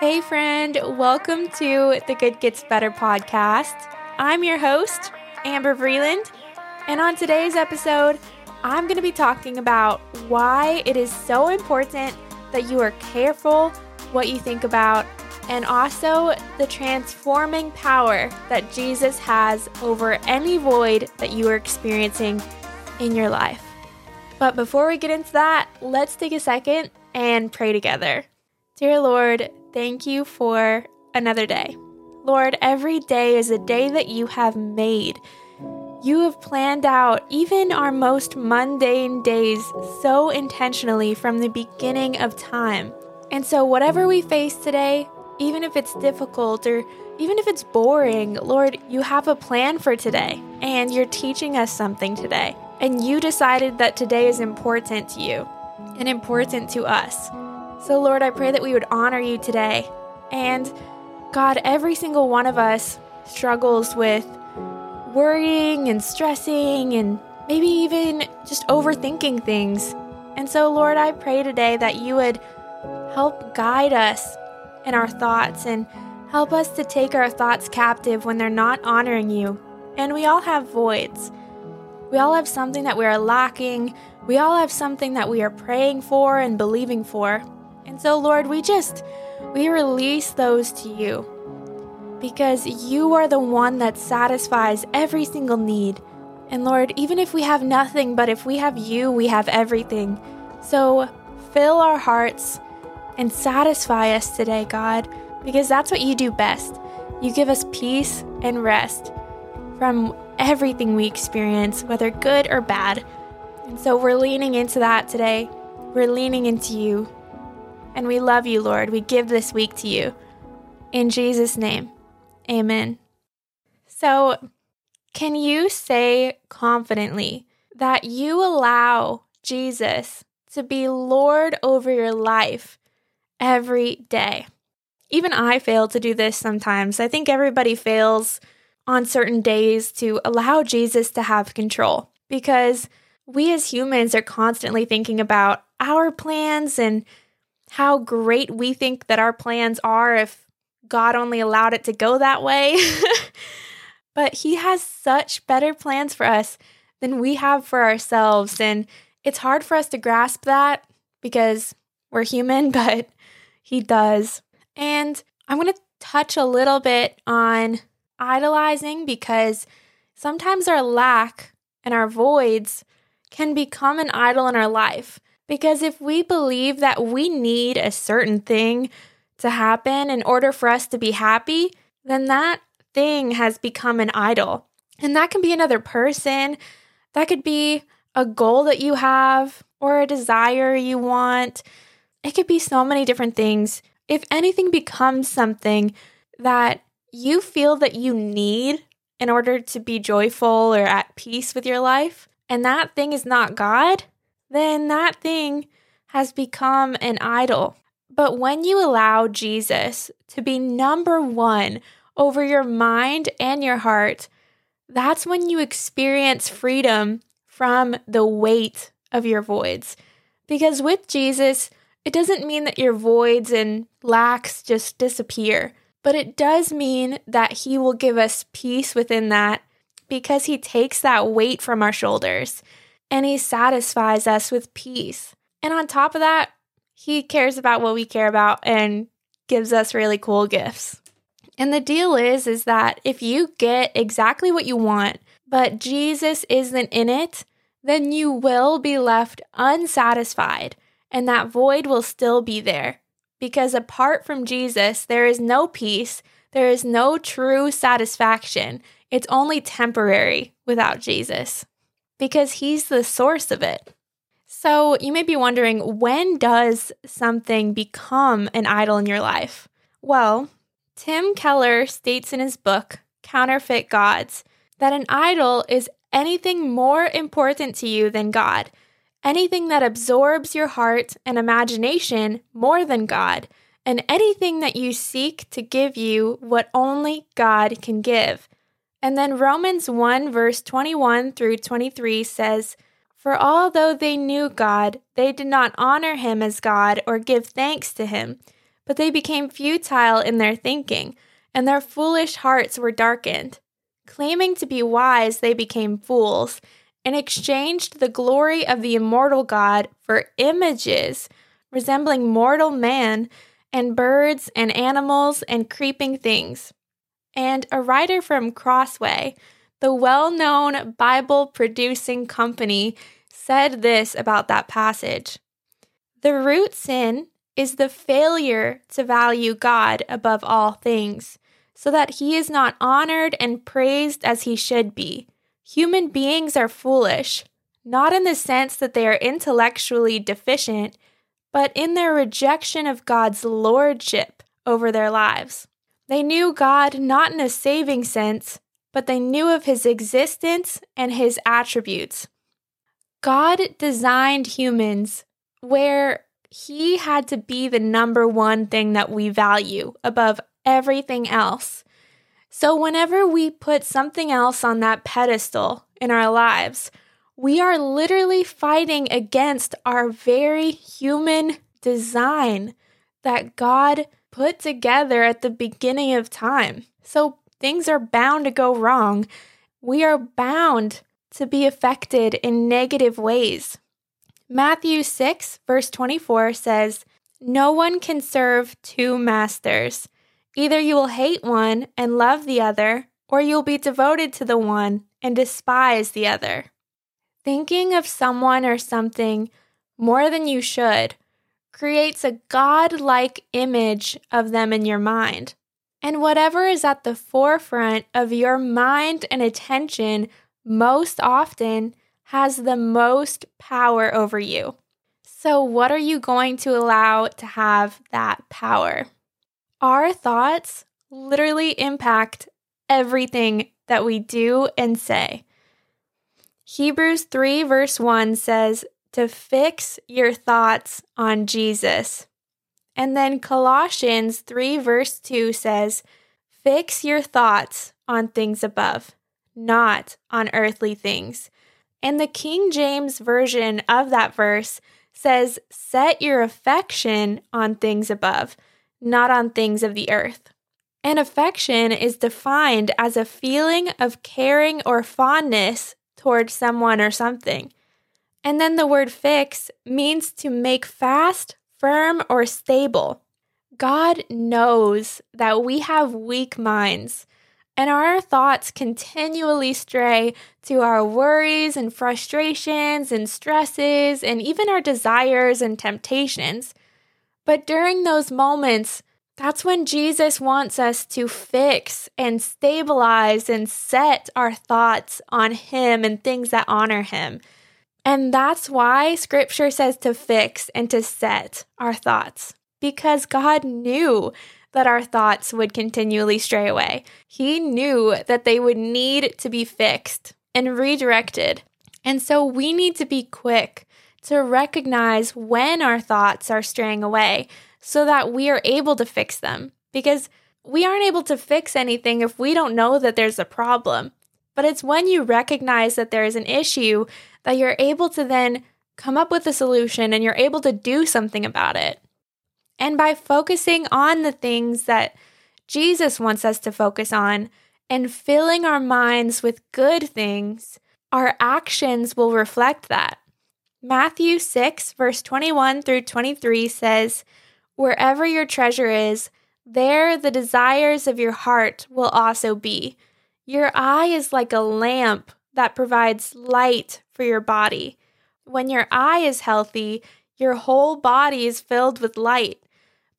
Hey friend, welcome to The Good Gets Better Podcast. I'm your host, Amber Vreeland, and on today's episode, I'm going to be talking about why it is so important that you are careful what you think about, and also the transforming power that Jesus has over any void that you are experiencing in your life. But before we get into that, let's take a second and pray together. Dear Lord, thank you for another day. Lord, every day is a day that you have made. You have planned out even our most mundane days so intentionally from the beginning of time. And so whatever we face today, even if it's difficult or even if it's boring, Lord, you have a plan for today and you're teaching us something today. And you decided that today is important to you and important to us. So Lord, I pray that we would honor you today. And God, every single one of us struggles with worrying and stressing and maybe even just overthinking things. And so Lord, I pray today that you would help guide us in our thoughts and help us to take our thoughts captive when they're not honoring you. And we all have voids. We all have something that we are lacking. We all have something that we are praying for and believing for. And so, Lord, we release those to you because you are the one that satisfies every single need. And Lord, even if we have nothing, but if we have you, we have everything. So fill our hearts and satisfy us today, God, because that's what you do best. You give us peace and rest from everything we experience, whether good or bad. And so we're leaning into that today. We're leaning into you. And we love you, Lord. We give this week to you. In Jesus' name, amen. So can you say confidently that you allow Jesus to be Lord over your life every day? Even I fail to do this sometimes. I think everybody fails on certain days to allow Jesus to have control, because we as humans are constantly thinking about our plans and how great we think that our plans are if God only allowed it to go that way. But he has such better plans for us than we have for ourselves. And it's hard for us to grasp that because we're human, but he does. And I'm going to touch a little bit on idolizing, because sometimes our lack and our voids can become an idol in our life. Because if we believe that we need a certain thing to happen in order for us to be happy, then that thing has become an idol. And that can be another person, that could be a goal that you have or a desire you want. It could be so many different things. If anything becomes something that you feel that you need in order to be joyful or at peace with your life, and that thing is not God, then that thing has become an idol. But when you allow Jesus to be number one over your mind and your heart, that's when you experience freedom from the weight of your voids. Because with Jesus, it doesn't mean that your voids and lacks just disappear. But it does mean that he will give us peace within that, because he takes that weight from our shoulders and he satisfies us with peace. And on top of that, he cares about what we care about and gives us really cool gifts. And the deal is that if you get exactly what you want, but Jesus isn't in it, then you will be left unsatisfied and that void will still be there. Because apart from Jesus, there is no peace, there is no true satisfaction. It's only temporary without Jesus, because he's the source of it. So you may be wondering, when does something become an idol in your life? Well, Tim Keller states in his book, Counterfeit Gods, that an idol is anything more important to you than God. Anything that absorbs your heart and imagination more than God, and anything that you seek to give you what only God can give. And then Romans 1 verse 21 through 23 says, "For although they knew God, they did not honor him as God or give thanks to him, But they became futile in their thinking, and their foolish hearts were darkened. Claiming to be wise, they became fools, and exchanged the glory of the immortal God for images resembling mortal man, and birds, and animals, and creeping things. And a writer from Crossway, the well-known Bible-producing company, said this about that passage. The root sin is the failure to value God above all things, so that he is not honored and praised as he should be. Human beings are foolish, not in the sense that they are intellectually deficient, but in their rejection of God's lordship over their lives. They knew God not in a saving sense, but they knew of his existence and his attributes. God designed humans where he had to be the number one thing that we value above everything else. So whenever we put something else on that pedestal in our lives, we are literally fighting against our very human design that God put together at the beginning of time. So things are bound to go wrong. We are bound to be affected in negative ways. Matthew 6, verse 24 says, "No one can serve two masters. Either you will hate one and love the other, or you'll be devoted to the one and despise the other." Thinking of someone or something more than you should creates a God-like image of them in your mind. And whatever is at the forefront of your mind and attention most often has the most power over you. So what are you going to allow to have that power? Our thoughts literally impact everything that we do and say. Hebrews 3 verse 1 says to fix your thoughts on Jesus. And then Colossians 3 verse 2 says, fix your thoughts on things above, not on earthly things. And the King James version of that verse says, set your affection on things above, not on things of the earth. And affection is defined as a feeling of caring or fondness towards someone or something. And then the word fix means to make fast, firm, or stable. God knows that we have weak minds, and our thoughts continually stray to our worries and frustrations and stresses and even our desires and temptations. But during those moments, that's when Jesus wants us to fix and stabilize and set our thoughts on him and things that honor him. And that's why scripture says to fix and to set our thoughts, because God knew that our thoughts would continually stray away. He knew that they would need to be fixed and redirected. And so we need to be quick to recognize when our thoughts are straying away, so that we are able to fix them, because we aren't able to fix anything if we don't know that there's a problem. But it's when you recognize that there is an issue that you're able to then come up with a solution and you're able to do something about it. And by focusing on the things that Jesus wants us to focus on and filling our minds with good things, our actions will reflect that. Matthew 6, verse 21 through 23 says, wherever your treasure is, there the desires of your heart will also be. Your eye is like a lamp that provides light for your body. When your eye is healthy, your whole body is filled with light.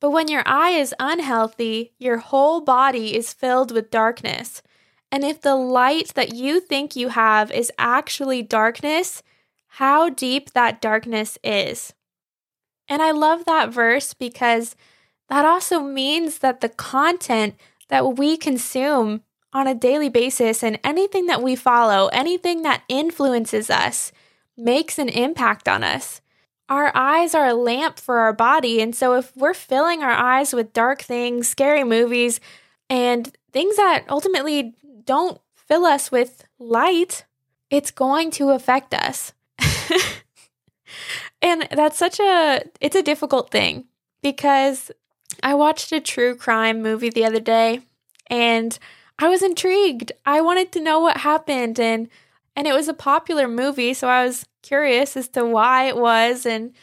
But when your eye is unhealthy, your whole body is filled with darkness. And if the light that you think you have is actually darkness, how deep that darkness is. And I love that verse because that also means that the content that we consume on a daily basis and anything that we follow, anything that influences us, makes an impact on us. Our eyes are a lamp for our body, and so if we're filling our eyes with dark things, scary movies, and things that ultimately don't fill us with light, it's going to affect us. And that's it's a difficult thing, because I watched a true crime movie the other day, and I was intrigued. I wanted to know what happened, and it was a popular movie, so I was curious as to why it was, and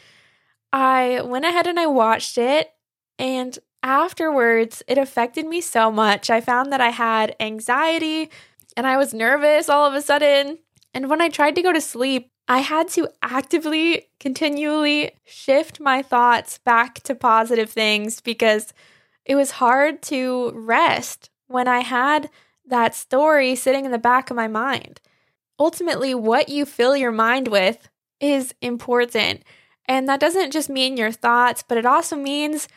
I went ahead and I watched it, and afterwards, it affected me so much. I found that I had anxiety, and I was nervous all of a sudden, and when I tried to go to sleep, I had to actively, continually shift my thoughts back to positive things because it was hard to rest when I had that story sitting in the back of my mind. Ultimately, what you fill your mind with is important. And that doesn't just mean your thoughts, but it also means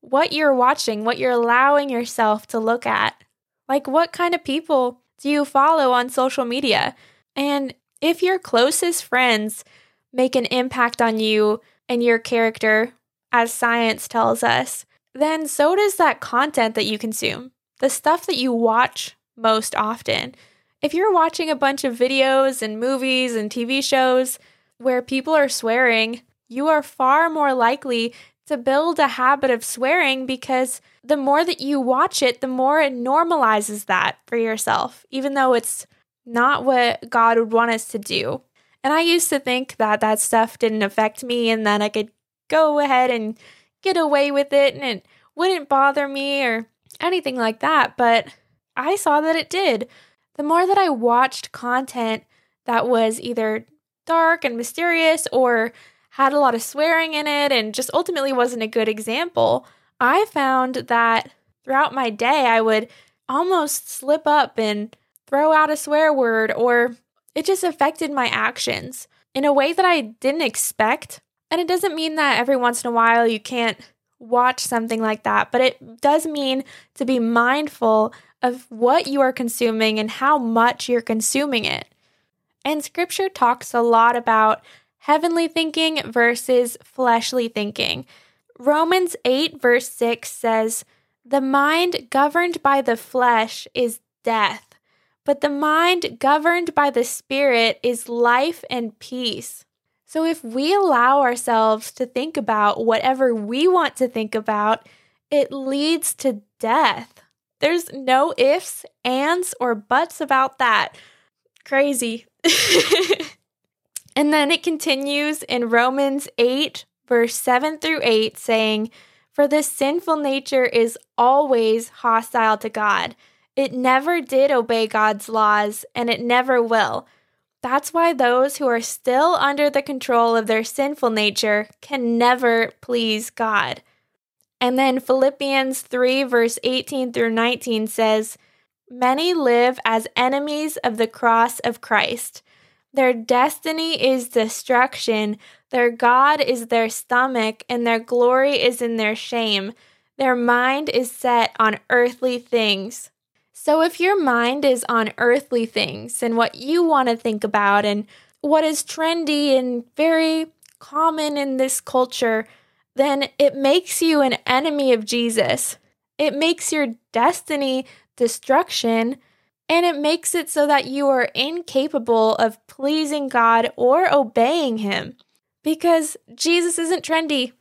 what you're watching, what you're allowing yourself to look at. Like, what kind of people do you follow on social media? And if your closest friends make an impact on you and your character, as science tells us, then so does that content that you consume, the stuff that you watch most often. If you're watching a bunch of videos and movies and TV shows where people are swearing, you are far more likely to build a habit of swearing because the more that you watch it, the more it normalizes that for yourself, even though it's not what God would want us to do. And I used to think that that stuff didn't affect me and that I could go ahead and get away with it and it wouldn't bother me or anything like that. But I saw that it did. The more that I watched content that was either dark and mysterious or had a lot of swearing in it and just ultimately wasn't a good example, I found that throughout my day, I would almost slip up and throw out a swear word, or it just affected my actions in a way that I didn't expect. And it doesn't mean that every once in a while you can't watch something like that, but it does mean to be mindful of what you are consuming and how much you're consuming it. And scripture talks a lot about heavenly thinking versus fleshly thinking. Romans 8 verse 6 says, "The mind governed by the flesh is death, but the mind governed by the Spirit is life and peace." So if we allow ourselves to think about whatever we want to think about, it leads to death. There's no ifs, ands, or buts about that. Crazy. And then it continues in Romans 8, verse 7 through 8, saying, "For this sinful nature is always hostile to God. It never did obey God's laws, and it never will. That's why those who are still under the control of their sinful nature can never please God." And then Philippians 3, verse 18 through 19 says, "Many live as enemies of the cross of Christ. Their destiny is destruction, their God is their stomach, and their glory is in their shame. Their mind is set on earthly things." So if your mind is on earthly things and what you want to think about and what is trendy and very common in this culture, then it makes you an enemy of Jesus. It makes your destiny destruction, and it makes it so that you are incapable of pleasing God or obeying Him because Jesus isn't trendy.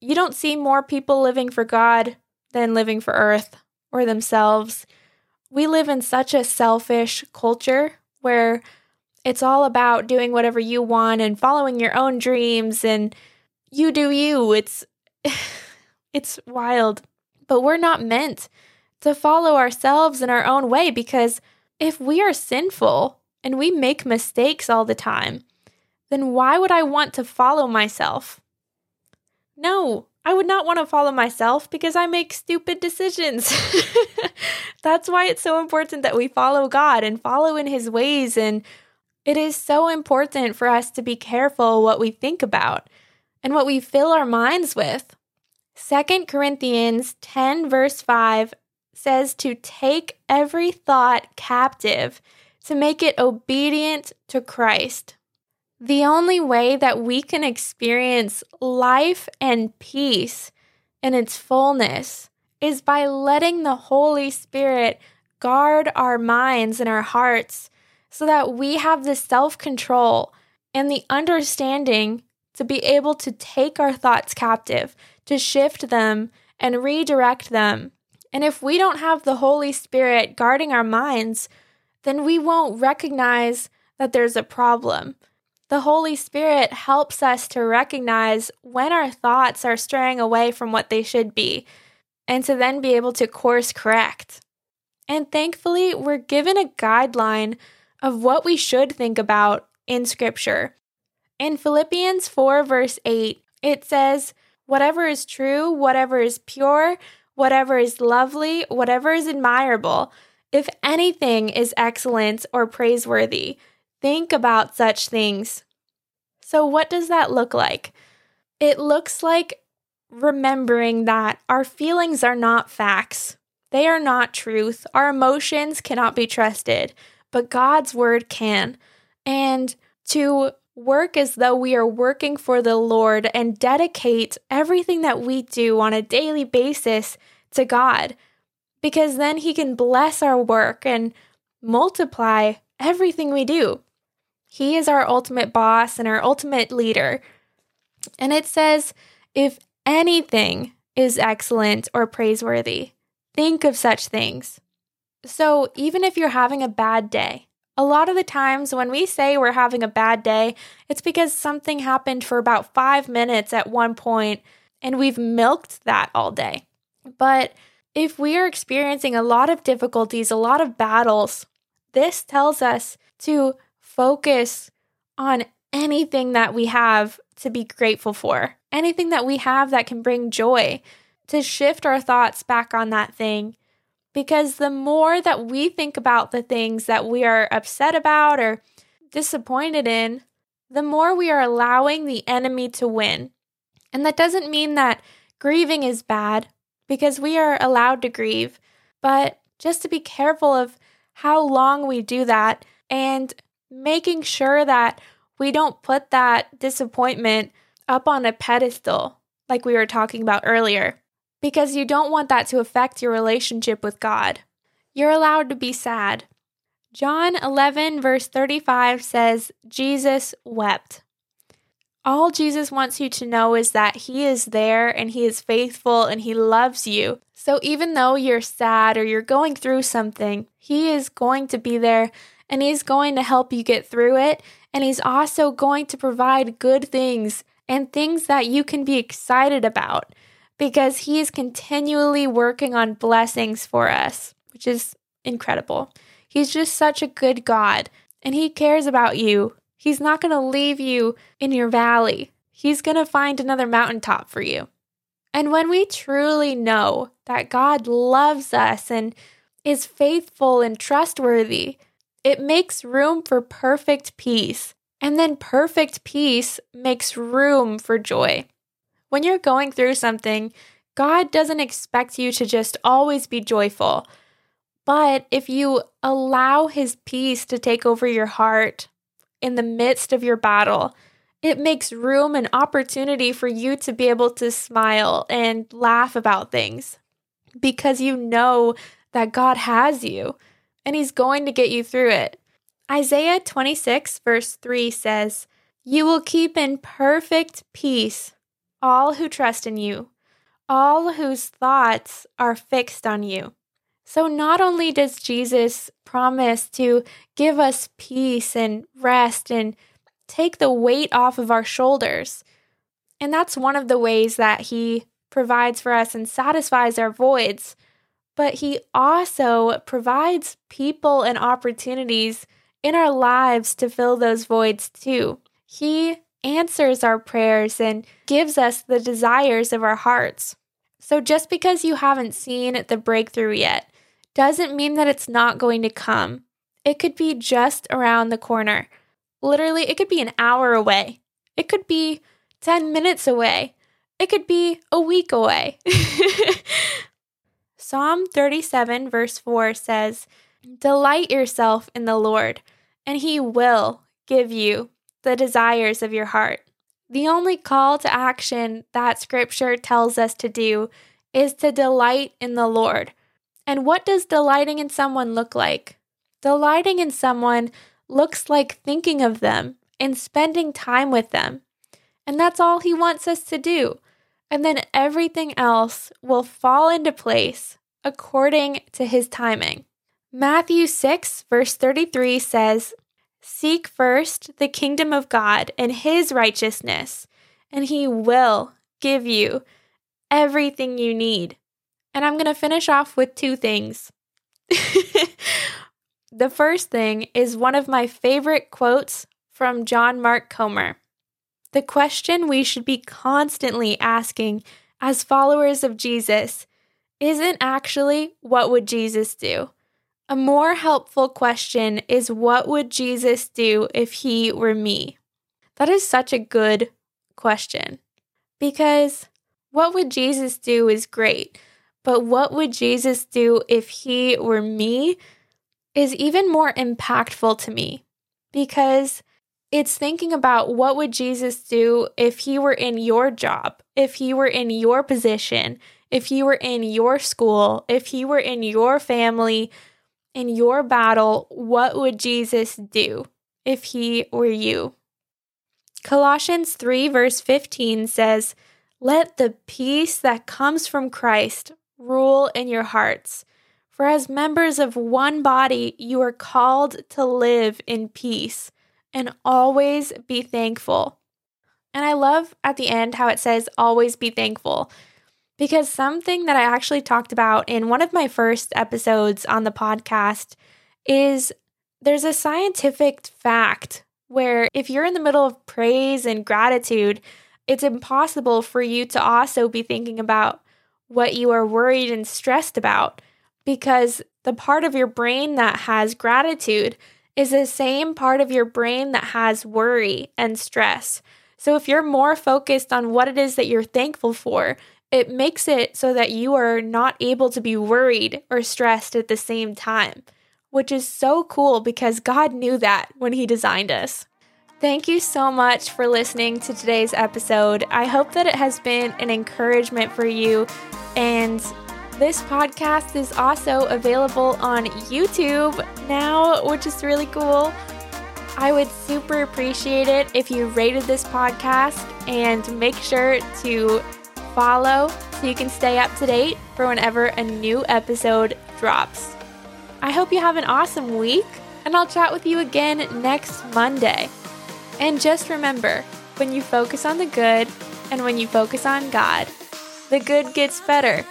You don't see more people living for God than living for earth or themselves. We live in such a selfish culture where it's all about doing whatever you want and following your own dreams and you do you. It's wild, but we're not meant to follow ourselves in our own way because if we are sinful and we make mistakes all the time, then why would I want to follow myself? No. I would not want to follow myself because I make stupid decisions. That's why it's so important that we follow God and follow in His ways. And it is so important for us to be careful what we think about and what we fill our minds with. 2 Corinthians 10 verse 5 says to take every thought captive, to make it obedient to Christ. The only way that we can experience life and peace in its fullness is by letting the Holy Spirit guard our minds and our hearts so that we have the self-control and the understanding to be able to take our thoughts captive, to shift them and redirect them. And if we don't have the Holy Spirit guarding our minds, then we won't recognize that there's a problem. The Holy Spirit helps us to recognize when our thoughts are straying away from what they should be, and to then be able to course correct. And thankfully, we're given a guideline of what we should think about in Scripture. In Philippians 4, verse 8, it says, "Whatever is true, whatever is pure, whatever is lovely, whatever is admirable, if anything is excellent or praiseworthy, think about such things." So what does that look like? It looks like remembering that our feelings are not facts. They are not truth. Our emotions cannot be trusted, but God's word can. And to work as though we are working for the Lord and dedicate everything that we do on a daily basis to God, because then He can bless our work and multiply everything we do. He is our ultimate boss and our ultimate leader. And it says, if anything is excellent or praiseworthy, think of such things. So even if you're having a bad day, a lot of the times when we say we're having a bad day, it's because something happened for about 5 minutes at one point and we've milked that all day. But if we are experiencing a lot of difficulties, a lot of battles, this tells us to focus on anything that we have to be grateful for, anything that we have that can bring joy, to shift our thoughts back on that thing. Because the more that we think about the things that we are upset about or disappointed in, the more we are allowing the enemy to win. And that doesn't mean that grieving is bad, because we are allowed to grieve, but just to be careful of how long we do that and making sure that we don't put that disappointment up on a pedestal like we were talking about earlier, because you don't want that to affect your relationship with God. You're allowed to be sad. John 11 verse 35 says, "Jesus wept." All Jesus wants you to know is that He is there and He is faithful and He loves you. So even though you're sad or you're going through something, He is going to be there and He's going to help you get through it. And He's also going to provide good things and things that you can be excited about, because He is continually working on blessings for us, which is incredible. He's just such a good God and He cares about you. He's not going to leave you in your valley. He's going to find another mountaintop for you. And when we truly know that God loves us and is faithful and trustworthy, it makes room for perfect peace. And then perfect peace makes room for joy. When you're going through something, God doesn't expect you to just always be joyful. But if you allow His peace to take over your heart in the midst of your battle, it makes room and opportunity for you to be able to smile and laugh about things, because you know that God has you and He's going to get you through it. Isaiah 26 verse 3 says, "You will keep in perfect peace all who trust in you, all whose thoughts are fixed on you." So not only does Jesus promise to give us peace and rest and take the weight off of our shoulders, and that's one of the ways that He provides for us and satisfies our voids, but He also provides people and opportunities in our lives to fill those voids too. He answers our prayers and gives us the desires of our hearts. So just because you haven't seen the breakthrough yet doesn't mean that it's not going to come. It could be just around the corner. Literally, it could be an hour away. It could be 10 minutes away. It could be a week away. Psalm 37 verse 4 says, "Delight yourself in the Lord, and He will give you the desires of your heart." The only call to action that Scripture tells us to do is to delight in the Lord. And what does delighting in someone look like? Delighting in someone looks like thinking of them and spending time with them. And that's all He wants us to do. and then everything else will fall into place according to his timing. Matthew 6, verse 33 says, "Seek first the kingdom of God and his righteousness, and he will give you everything you need." And I'm going to finish off with two things. The first thing is one of my favorite quotes from John Mark Comer. The question we should be constantly asking as followers of Jesus isn't actually, what would Jesus do? A more helpful question is, what would Jesus do if he were me? That is such a good question, because what would Jesus do is great, but what would Jesus do if he were me is even more impactful to me, because it's thinking about what would Jesus do if he were in your job, if he were in your position, if he were in your school, if he were in your family, in your battle. What would Jesus do if he were you? Colossians 3 verse 15 says, "Let the peace that comes from Christ rule in your hearts. For as members of one body, you are called to live in peace and always be thankful." And I love at the end how it says, always be thankful, because something that I actually talked about in one of my first episodes on the podcast is there's a scientific fact where if you're in the middle of praise and gratitude, it's impossible for you to also be thinking about what you are worried and stressed about, because the part of your brain that has gratitude is the same part of your brain that has worry and stress. So if you're more focused on what it is that you're thankful for, it makes it so that you are not able to be worried or stressed at the same time, which is so cool because God knew that when he designed us. Thank you so much for listening to today's episode. I hope that it has been an encouragement for you. And this podcast is also available on YouTube now, which is really cool. I would super appreciate it if you rated this podcast, and make sure to follow so you can stay up to date for whenever a new episode drops. I hope you have an awesome week, and I'll chat with you again next Monday. And just remember, when you focus on the good and when you focus on God, the good gets better.